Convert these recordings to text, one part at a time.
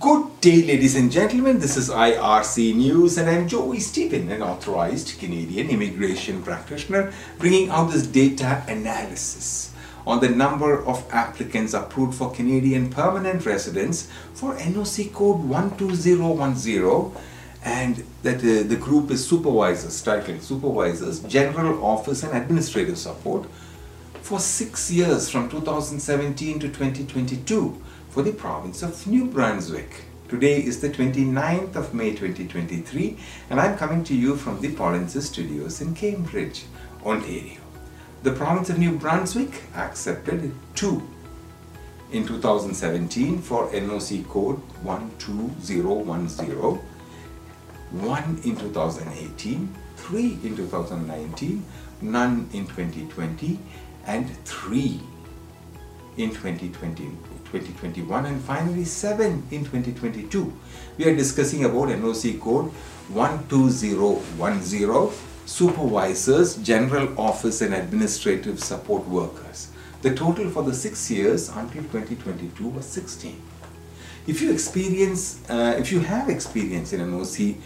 Good day, ladies and gentlemen. This is IRC News and I'm Joy Stephen, an authorized Canadian immigration practitioner, bringing out this data analysis on the number of applicants approved for Canadian permanent residence for NOC code 12010, and that the group is supervisors, titled Supervisors, General Office and Administrative Support, for 6 years from 2017 to 2022. For the province of New Brunswick. Today is the 29th of May 2023 and I'm coming to you from the Polinsys Studios in Cambridge, Ontario. The province of New Brunswick accepted 2 in 2017 for NOC code 12010, 1 in 2018, 3 in 2019, none in 2020 and 3 in 2021 and finally 7 in 2022. We are discussing about NOC code 12010, Supervisors, General Office and Administrative Support Workers. The total for the 6 years until 2022 was 16. If you have experience in NOC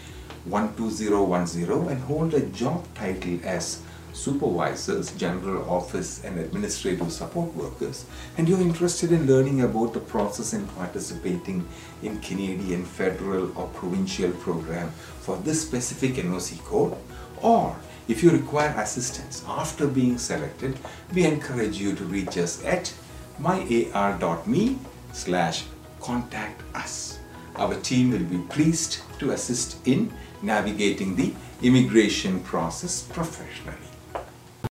12010 and hold a job title as Supervisors, General Office and Administrative Support Workers, and you're interested in learning about the process and participating in Canadian federal or provincial program for this specific NOC code, or if you require assistance after being selected, we encourage you to reach us at myar.me/contactus. Our team will be pleased to assist in navigating the immigration process professionally.